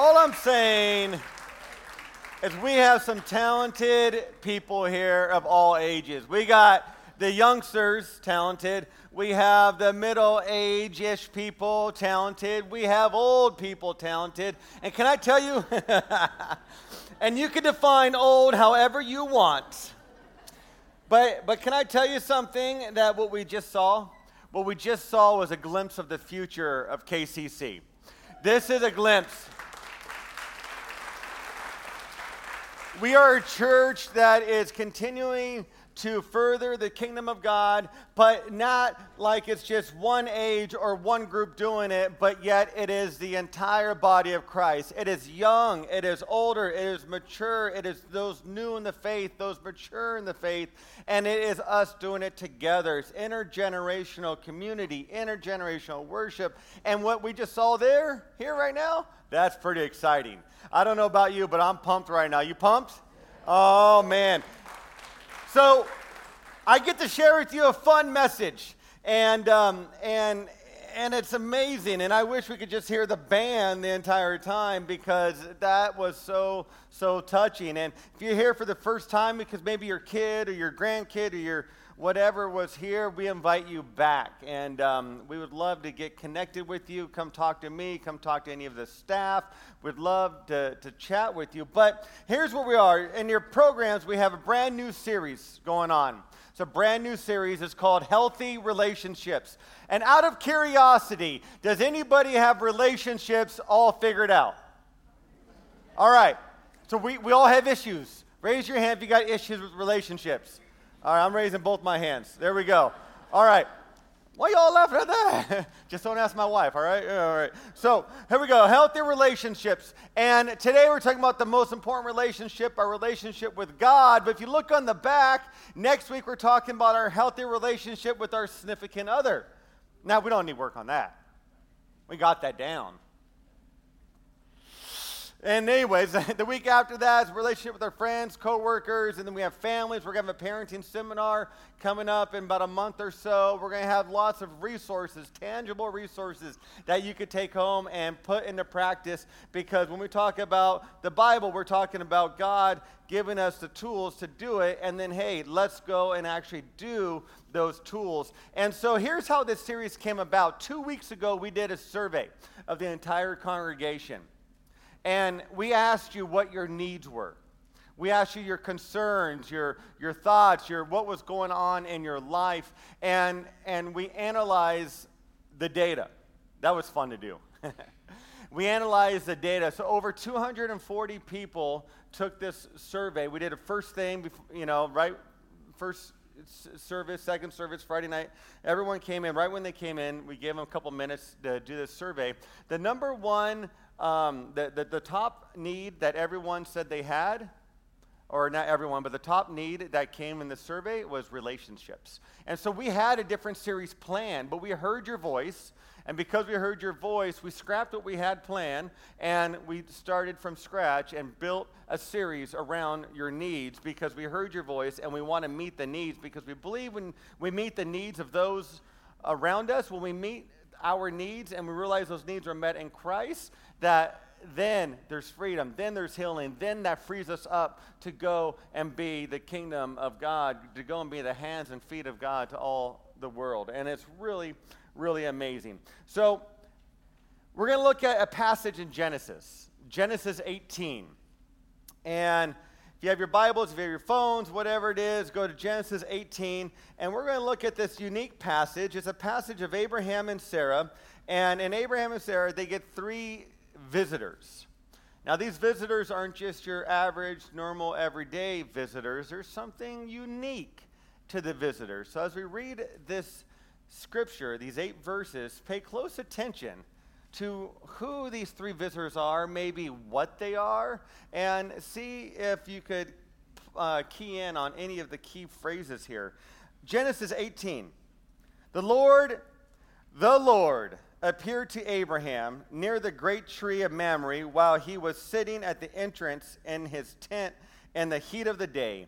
All I'm saying is we have some talented people here of all ages. We got the youngsters talented. We have the middle-age-ish people talented. We have old people talented. And can I tell you, and you can define old however you want, but can I tell you something, that what we just saw was a glimpse of the future of KCC. This is a glimpse. We are a church that is continuing to further the kingdom of God, but not like it's just one age or one group doing it, but yet it is the entire body of Christ. It is young, it is older, it is mature, it is those new in the faith, those mature in the faith, and it is us doing it together. It's intergenerational community, intergenerational worship, and what we just saw there, here right now, that's pretty exciting. I don't know about you, but I'm pumped right now. You pumped? Oh, man. So I get to share with you a fun message, and it's amazing, and I wish we could just hear the band the entire time, because that was so touching. And if you're here for the first time because maybe your kid or your grandkid or your whatever was here, we invite you back, and we would love to get connected with you. Come talk to me, come talk to any of the staff. We'd love to chat with you. But here's where we are. In your programs, we have a brand new series going on. It's a brand new series. It's called Healthy Relationships. And out of curiosity, does anybody have relationships all figured out? All right. So we all have issues. Raise your hand if you got issues with relationships. All right, I'm raising both my hands. There we go. All right. Why y'all laughing at that? Just don't ask my wife, all right? All right. So here we go, healthy relationships. And today we're talking about the most important relationship, our relationship with God. But if you look on the back, next week we're talking about our healthy relationship with our significant other. Now, we don't need work on that. We got that down. And anyways, the week after that is relationship with our friends, coworkers, and then we have families. We're going to have a parenting seminar coming up in about a month or so. We're going to have lots of resources, tangible resources that you could take home and put into practice, because when we talk about the Bible, we're talking about God giving us the tools to do it, and then, hey, let's go and actually do those tools. And so here's how this series came about. 2 weeks ago, we did a survey of the entire congregation. And we asked you what your needs were. We asked you your concerns, your thoughts, your what was going on in your life. And we analyzed the data. That was fun to do. We analyzed the data. So over 240 people took this survey. We did a first thing, you know, right? First service, second service, Friday night. Everyone came in. Right when they came in, we gave them a couple minutes to do this survey. The number one the top need that everyone said they had, or not everyone, but the top need that came in the survey was relationships. And so we had a different series planned, but we heard your voice, and because we heard your voice, we scrapped what we had planned, and we started from scratch and built a series around your needs, because we heard your voice, and we want to meet the needs, because we believe when we meet the needs of those around us, when we meet our needs and we realize those needs are met in Christ, that then there's freedom, then there's healing, then that frees us up to go and be the kingdom of God, to go and be the hands and feet of God to all the world. And it's really, really amazing. So we're going to look at a passage in Genesis 18. And if you have your Bibles, if you have your phones, whatever it is, go to Genesis 18, and we're going to look at this unique passage. It's a passage of Abraham and Sarah, and in Abraham and Sarah, they get three visitors. Now, these visitors aren't just your average, normal, everyday visitors. There's something unique to the visitors. So as we read this scripture, these 8 verses, pay close attention to who these three visitors are, maybe what they are, and see if you could key in on any of the key phrases here. Genesis 18. The Lord appeared to Abraham near the great tree of Mamre while he was sitting at the entrance in his tent in the heat of the day.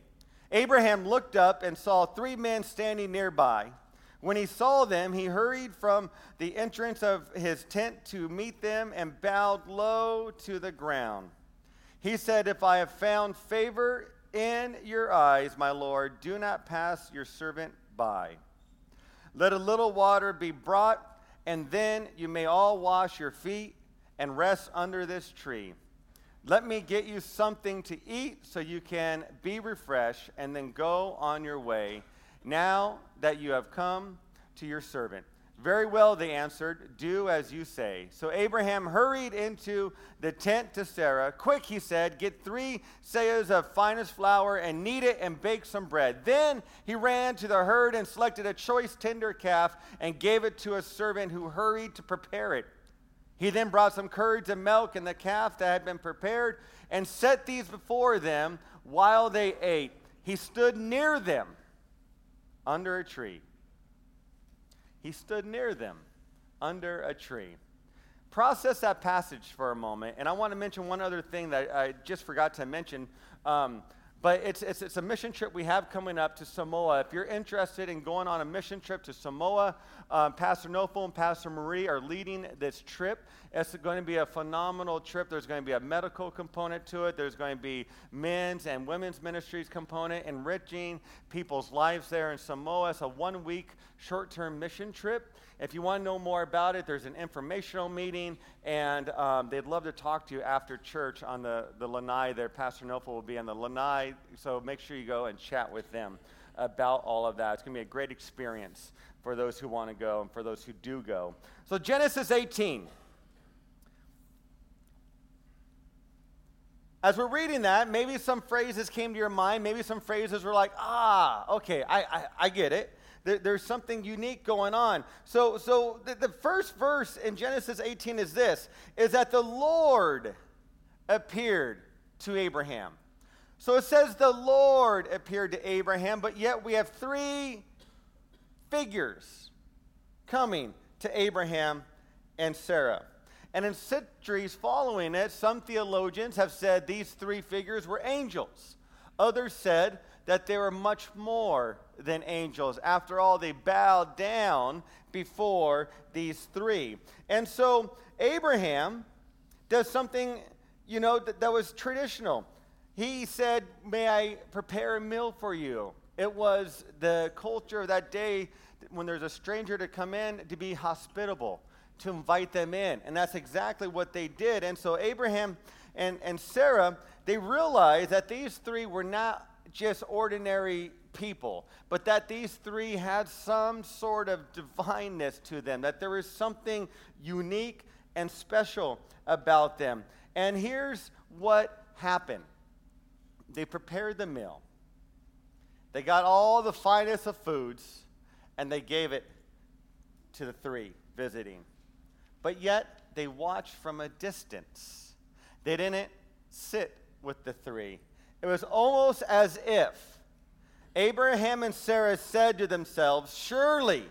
Abraham looked up and saw 3 men standing nearby. When he saw them, he hurried from the entrance of his tent to meet them and bowed low to the ground. He said, "If I have found favor in your eyes, my Lord, do not pass your servant by. Let a little water be brought, and then you may all wash your feet and rest under this tree. Let me get you something to eat so you can be refreshed, and then go on your way, now that you have come to your servant." "Very well," they answered, "do as you say." So Abraham hurried into the tent to Sarah. "Quick," he said, "get 3 seahs of finest flour and knead it and bake some bread." Then he ran to the herd and selected a choice tender calf and gave it to a servant who hurried to prepare it. He then brought some curds and milk and the calf that had been prepared and set these before them while they ate. He stood near them under a tree. Process that passage for a moment, and I want to mention one other thing that I just forgot to mention, but it's a mission trip we have coming up to Samoa. If you're interested in going on a mission trip to Samoa, Pastor Nofal and Pastor Marie are leading this trip. It's going to be a phenomenal trip. There's going to be a medical component to it. There's going to be men's and women's ministries component, enriching people's lives there in Samoa. It's a 1-week short-term mission trip. If you want to know more about it, there's an informational meeting, and they'd love to talk to you after church on the lanai there. Pastor Nofal will be on the lanai, so make sure you go and chat with them about all of that. It's going to be a great experience for those who want to go and for those who do go. So Genesis 18. As we're reading that, maybe some phrases came to your mind. Maybe some phrases were like, okay, I get it. There's something unique going on. So the first verse in Genesis 18 is this, is that the Lord appeared to Abraham. So it says the Lord appeared to Abraham, but yet we have 3 figures coming to Abraham and Sarah. And in centuries following it, some theologians have said these 3 figures were angels. Others said that they were much more than angels. After all, they bowed down before these 3. And so Abraham does something, that was traditional. He said, "May I prepare a meal for you?" It was the culture of that day when there's a stranger to come in to be hospitable, to invite them in. And that's exactly what they did. And so Abraham and Sarah, they realized that these 3 were not just ordinary people, but that these 3 had some sort of divineness to them, that there was something unique and special about them. And here's what happened. They prepared the meal. They got all the finest of foods, and they gave it to the 3 visiting. But yet, they watched from a distance. They didn't sit with the 3. It was almost as if Abraham and Sarah said to themselves, surely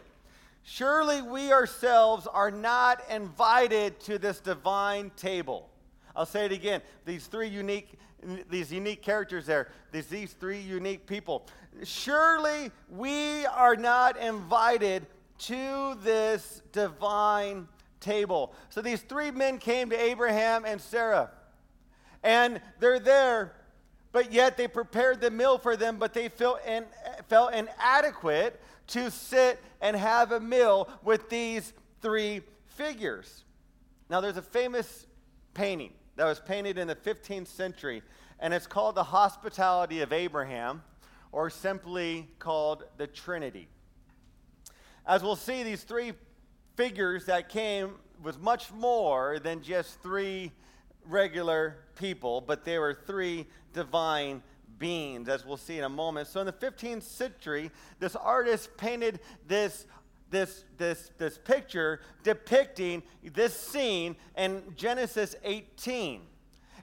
we ourselves are not invited to this divine table. I'll say it again. These unique characters there, these 3 unique people. Surely we are not invited to this divine table. So these 3 men came to Abraham and Sarah, and they're there. But yet they prepared the meal for them, but they felt inadequate to sit and have a meal with these 3 figures. Now, there's a famous painting that was painted in the 15th century, and it's called The Hospitality of Abraham, or simply called the Trinity. As we'll see, these 3 figures that came was much more than just 3 regular people, but they were 3 divine beings, as we'll see in a moment. So in the 15th century, this artist painted this picture depicting this scene in Genesis 18.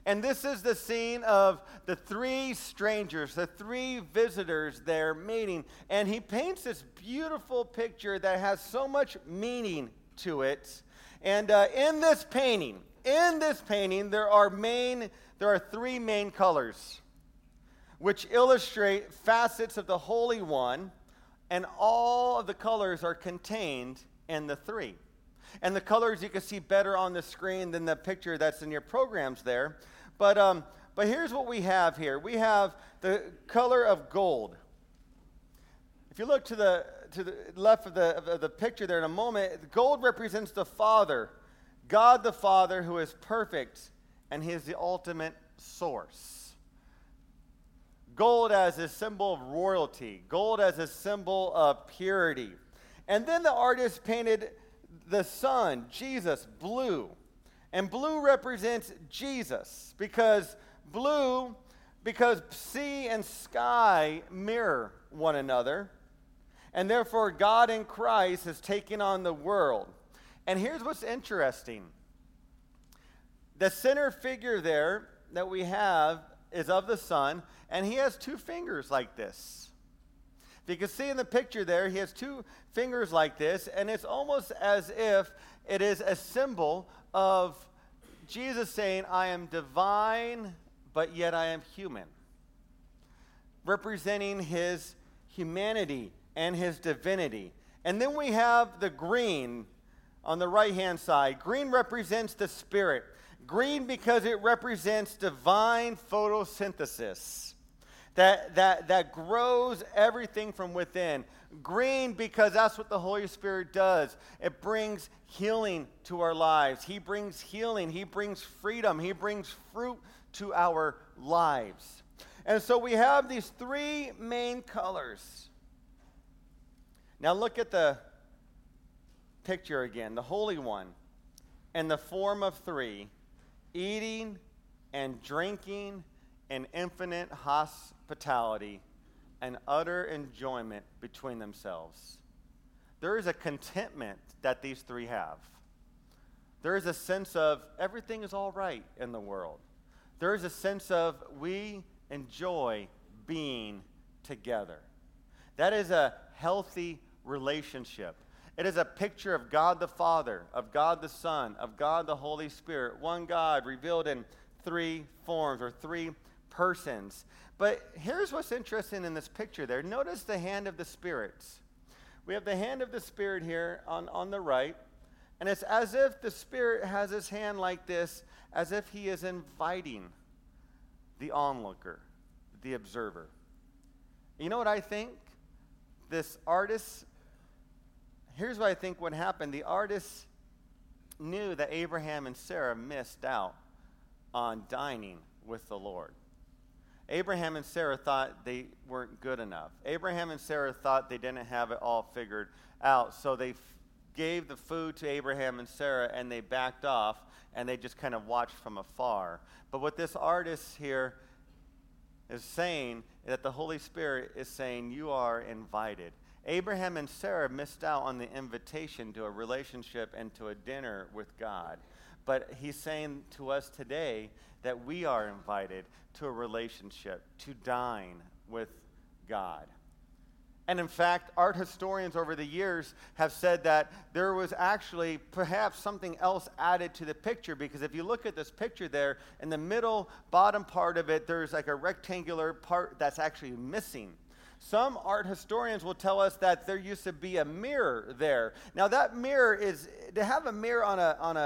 And this is the scene of the 3 strangers, the 3 visitors there meeting. And he paints this beautiful picture that has so much meaning to it. And in this painting, there are 3 main colors, which illustrate facets of the Holy One And all of the colors are contained in the three. And the colors you can see better on the screen than the picture that's in your programs there. But here's what we have here. We have the color of gold. If you look to the left of the picture there in a moment, gold represents the Father, God the Father, who is perfect, and he is the ultimate source. Gold as a symbol of royalty, gold as a symbol of purity. And then the artist painted the Son, Jesus, blue. And blue represents Jesus because sea and sky mirror one another. And therefore, God in Christ has taken on the world. And here's what's interesting. The center figure there that we have is of the Son, and he has two fingers like this. If you can see in the picture there, he has two fingers like this, and it's almost as if it is a symbol of Jesus saying, I am divine, but yet I am human, representing his humanity and his divinity. And then we have the green on the right-hand side. Green represents the Spirit. Green because it represents divine photosynthesis that grows everything from within. Green because that's what the Holy Spirit does. It brings healing to our lives. He brings healing. He brings freedom. He brings fruit to our lives. And so we have these three main colors. Now look at the picture again, the Holy One, in the form of three, eating and drinking in infinite hospitality and utter enjoyment between themselves. There is a contentment that these three have. There is a sense of everything is all right in the world. There is a sense of we enjoy being together. That is a healthy relationship. It is a picture of God the Father, of God the Son, of God the Holy Spirit, one God revealed in three forms or three persons. But here's what's interesting in this picture there. Notice the hand of the Spirit. We have the hand of the Spirit here on the right, and it's as if the Spirit has his hand like this, as if he is inviting the onlooker, the observer. You know what I think? Here's what I think would happen. The artist knew that Abraham and Sarah missed out on dining with the Lord. Abraham and Sarah thought they weren't good enough. Abraham and Sarah thought they didn't have it all figured out, so they gave the food to Abraham and Sarah, and they backed off, and they just kind of watched from afar. But what this artist here is saying is that the Holy Spirit is saying, you are invited. Abraham and Sarah missed out on the invitation to a relationship and to a dinner with God. But he's saying to us today that we are invited to a relationship, to dine with God. And in fact, art historians over the years have said that there was actually perhaps something else added to the picture, because if you look at this picture there, in the middle bottom part of it, there's like a rectangular part that's actually missing. Some art historians will tell us that there used to be a mirror there. Now that mirror is, to have a mirror on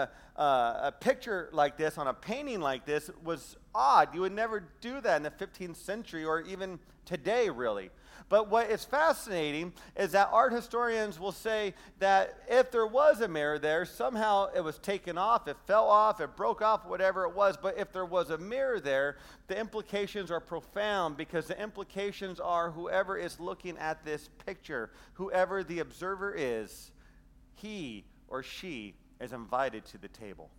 a picture like this, on a painting like this, was odd. You would never do that in the 15th century or even today, really. But what is fascinating is that art historians will say that if there was a mirror there, somehow it was taken off, it fell off, it broke off, whatever it was. But if there was a mirror there, the implications are profound, because the implications are whoever is looking at this picture, whoever the observer is, he or she is invited to the table.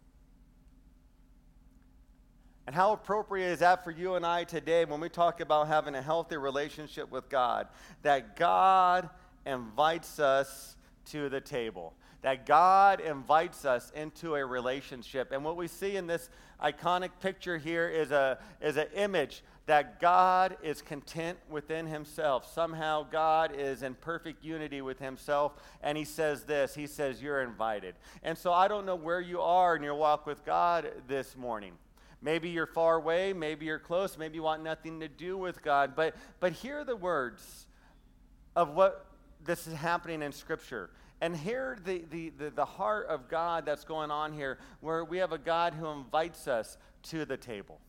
And how appropriate is that for you and I today when we talk about having a healthy relationship with God? That God invites us to the table. That God invites us into a relationship. And what we see in this iconic picture here is an image that God is content within himself. Somehow God is in perfect unity with himself, and he says this. He says, you're invited. And so I don't know where you are in your walk with God this morning. Maybe you're far away, maybe you're close, maybe you want nothing to do with God. But hear the words of what this is happening in Scripture. And hear the heart of God that's going on here, where we have a God who invites us to the table.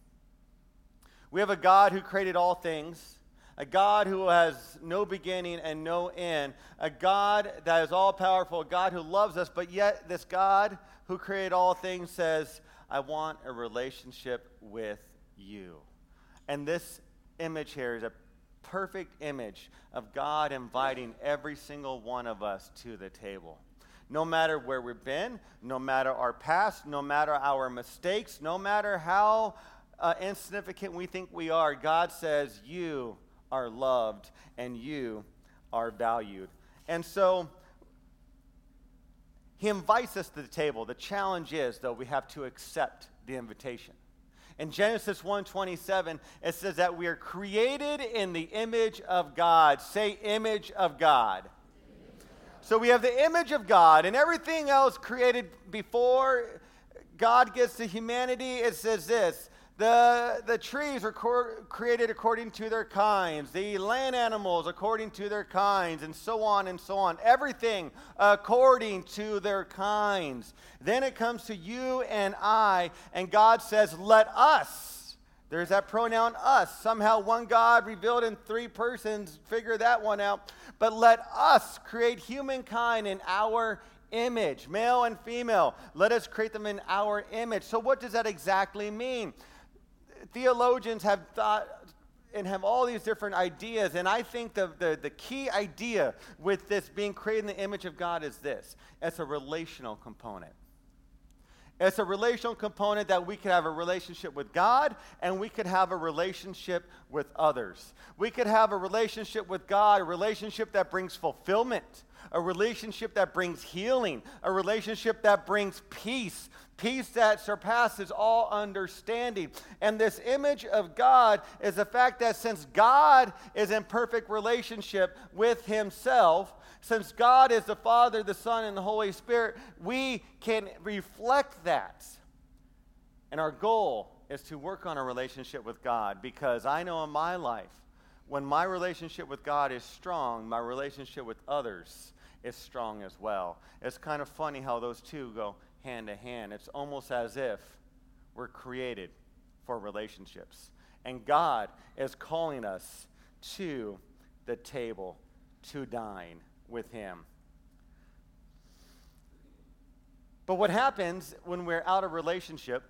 We have a God who created all things, a God who has no beginning and no end, a God that is all-powerful, a God who loves us, but yet this God who created all things says, I want a relationship with you. And this image here is a perfect image of God inviting every single one of us to the table. No matter where we've been, no matter our past, no matter our mistakes, no matter how insignificant we think we are, God says, you are loved and you are valued. And so he invites us to the table. The challenge is, though, we have to accept the invitation. In Genesis 1:27, it says that we are created in the image of God. Say, image of God. So we have the image of God, and everything else created before God gets to humanity, it says this. The trees were created according to their kinds, the land animals according to their kinds, and so on and so on. Everything according to their kinds. Then it comes to you and I, and God says, let us. There's that pronoun us. Somehow one God revealed in three persons. Figure that one out. But let us create humankind in our image, male and female. Let us create them in our image. So what does that exactly mean? Theologians have thought and have all these different ideas, and I think the key idea with this being created in the image of God is this. It's a relational component. It's a relational component that we could have a relationship with God, and we could have a relationship with others. We could have a relationship with God, a relationship that brings fulfillment, a relationship that brings healing, a relationship that brings peace, peace that surpasses all understanding. And this image of God is the fact that since God is in perfect relationship with himself, since God is the Father, the Son, and the Holy Spirit, we can reflect that. And our goal is to work on a relationship with God, because I know in my life, when my relationship with God is strong, my relationship with others is strong as well. It's kind of funny how those two go hand to hand. It's almost as if we're created for relationships. And God is calling us to the table to dine with him. But what happens when we're out of relationship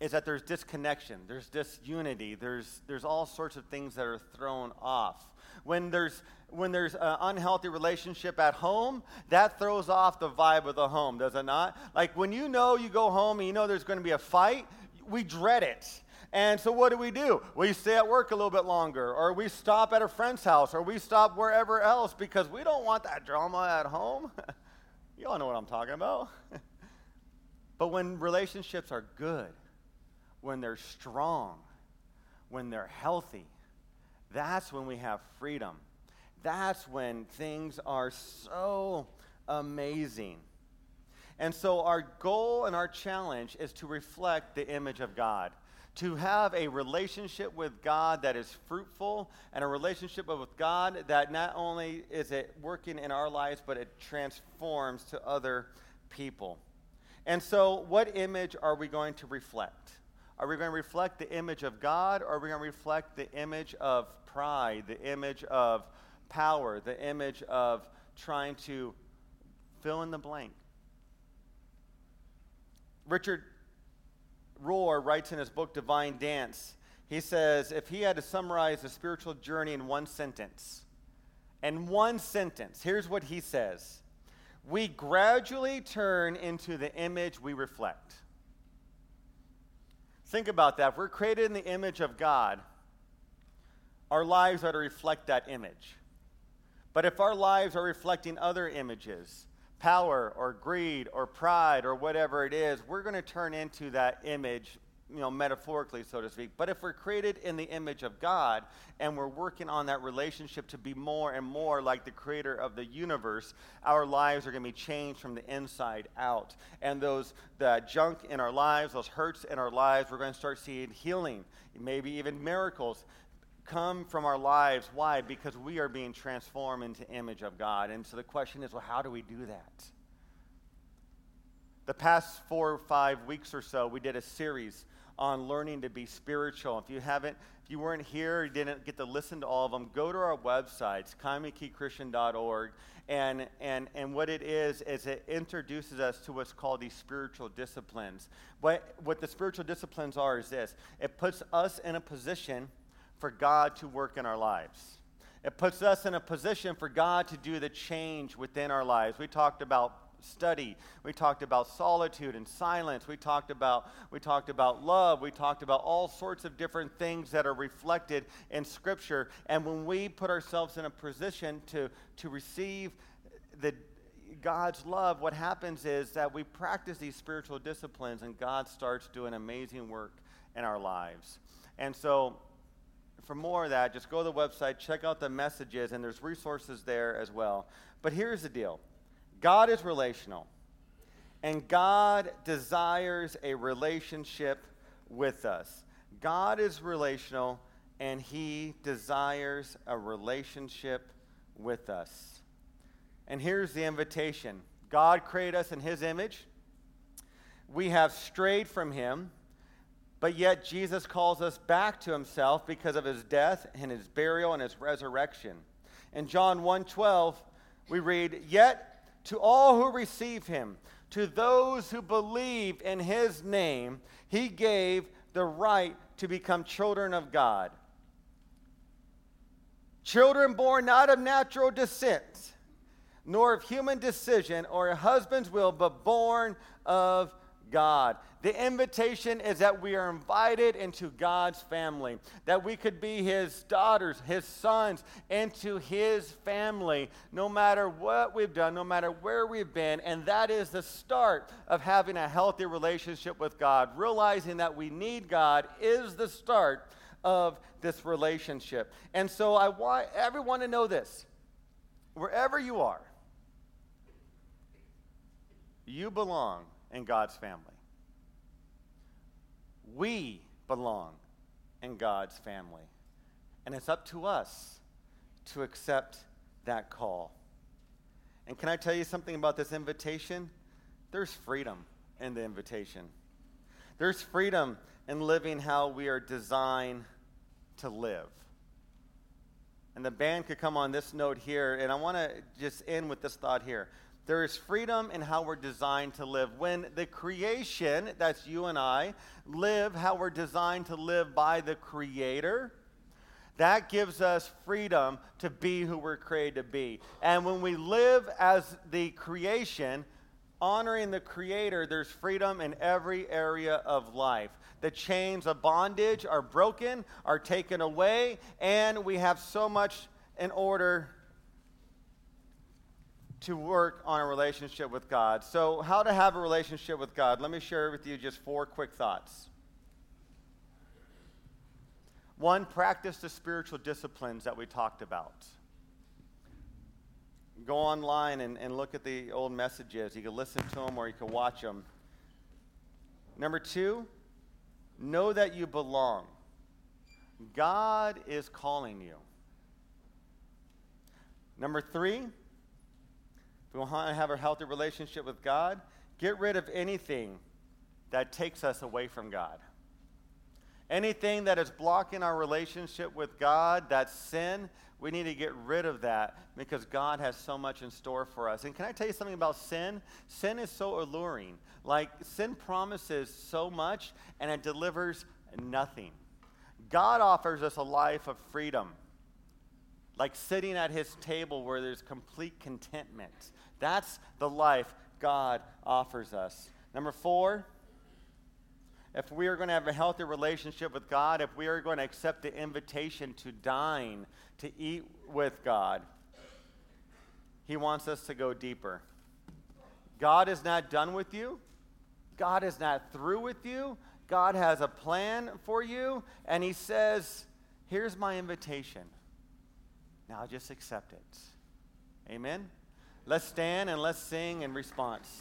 is that there's disconnection, there's disunity, there's all sorts of things that are thrown off. When there's an unhealthy relationship at home, that throws off the vibe of the home, does it not? Like when you go home and you know there's going to be a fight, we dread it. And so what do? We stay at work a little bit longer, or we stop at a friend's house, or we stop wherever else, because we don't want that drama at home. You all know what I'm talking about. But when relationships are good, when they're strong, when they're healthy, that's when we have freedom. That's when things are so amazing. And so our goal and our challenge is to reflect the image of God, to have a relationship with God that is fruitful, and a relationship with God that not only is it working in our lives, but it transforms to other people. And so what image are we going to reflect? Are we going to reflect the image of God, or are we going to reflect the image of pride, the image of power, the image of trying to fill in the blank? Richard Rohr writes in his book, Divine Dance, he says, if he had to summarize the spiritual journey in one sentence, here's what he says. We gradually turn into the image we reflect. Think about that. If we're created in the image of God, our lives are to reflect that image. But if our lives are reflecting other images, power or greed or pride or whatever it is, we're going to turn into that image, metaphorically, so to speak. But if we're created in the image of God and we're working on that relationship to be more and more like the creator of the universe, our lives are going to be changed from the inside out. And the junk in our lives, those hurts in our lives, we're going to start seeing healing, maybe even miracles. come from our lives. Why? Because we are being transformed into the image of God. And so the question is, well, how do we do that? The past 4 or 5 weeks or so, we did a series on learning to be spiritual. If you weren't here or didn't get to listen to all of them, go to our websites, comedykeychristian.org, and what it is it introduces us to what's called these spiritual disciplines. What the spiritual disciplines are is this: it puts us in a position for God to work in our lives. It puts us in a position for God to do the change within our lives. We talked about study. We talked about solitude and silence. We talked about love. We talked about all sorts of different things that are reflected in Scripture. And when we put ourselves in a position to receive God's love, what happens is that we practice these spiritual disciplines, and God starts doing amazing work in our lives. And so, for more of that, just go to the website, check out the messages, and there's resources there as well. But here's the deal. God is relational, and God desires a relationship with us. God is relational, and He desires a relationship with us. And here's the invitation. God created us in His image. We have strayed from Him, but yet Jesus calls us back to Himself because of His death and His burial and His resurrection. In John 1:12, we read, "Yet to all who receive Him, to those who believe in His name, He gave the right to become children of God. Children born not of natural descent, nor of human decision or a husband's will, but born of God." The invitation is that we are invited into God's family, that we could be His daughters, His sons, into His family, no matter what we've done, no matter where we've been. And that is the start of having a healthy relationship with God. Realizing that we need God is the start of this relationship. And so I want everyone to know this. Wherever you are, you belong in God's family. We belong in God's family. And it's up to us to accept that call. And can I tell you something about this invitation? There's freedom in the invitation. There's freedom in living how we are designed to live. And the band could come on this note here, and I want to just end with this thought here. There is freedom in how we're designed to live. When the creation, that's you and I, live how we're designed to live by the Creator, that gives us freedom to be who we're created to be. And when we live as the creation, honoring the Creator, there's freedom in every area of life. The chains of bondage are broken, are taken away, and we have so much in order to work on a relationship with God. So how to have a relationship with God. Let me share with you just 4 quick thoughts. 1, practice the spiritual disciplines that we talked about. Go online and look at the old messages. You can listen to them or you can watch them. Number 2, know that you belong. God is calling you. Number 3, if we want to have a healthy relationship with God, get rid of anything that takes us away from God. Anything that is blocking our relationship with God, that's sin, we need to get rid of that because God has so much in store for us. And can I tell you something about sin? Sin is so alluring. Like, sin promises so much, and it delivers nothing. God offers us a life of freedom, like sitting at His table where there's complete contentment. That's the life God offers us. Number 4, if we are going to have a healthy relationship with God, if we are going to accept the invitation to dine, to eat with God, He wants us to go deeper. God is not done with you. God is not through with you. God has a plan for you, and He says, here's my invitation. Now just accept it. Amen? Let's stand and let's sing in response.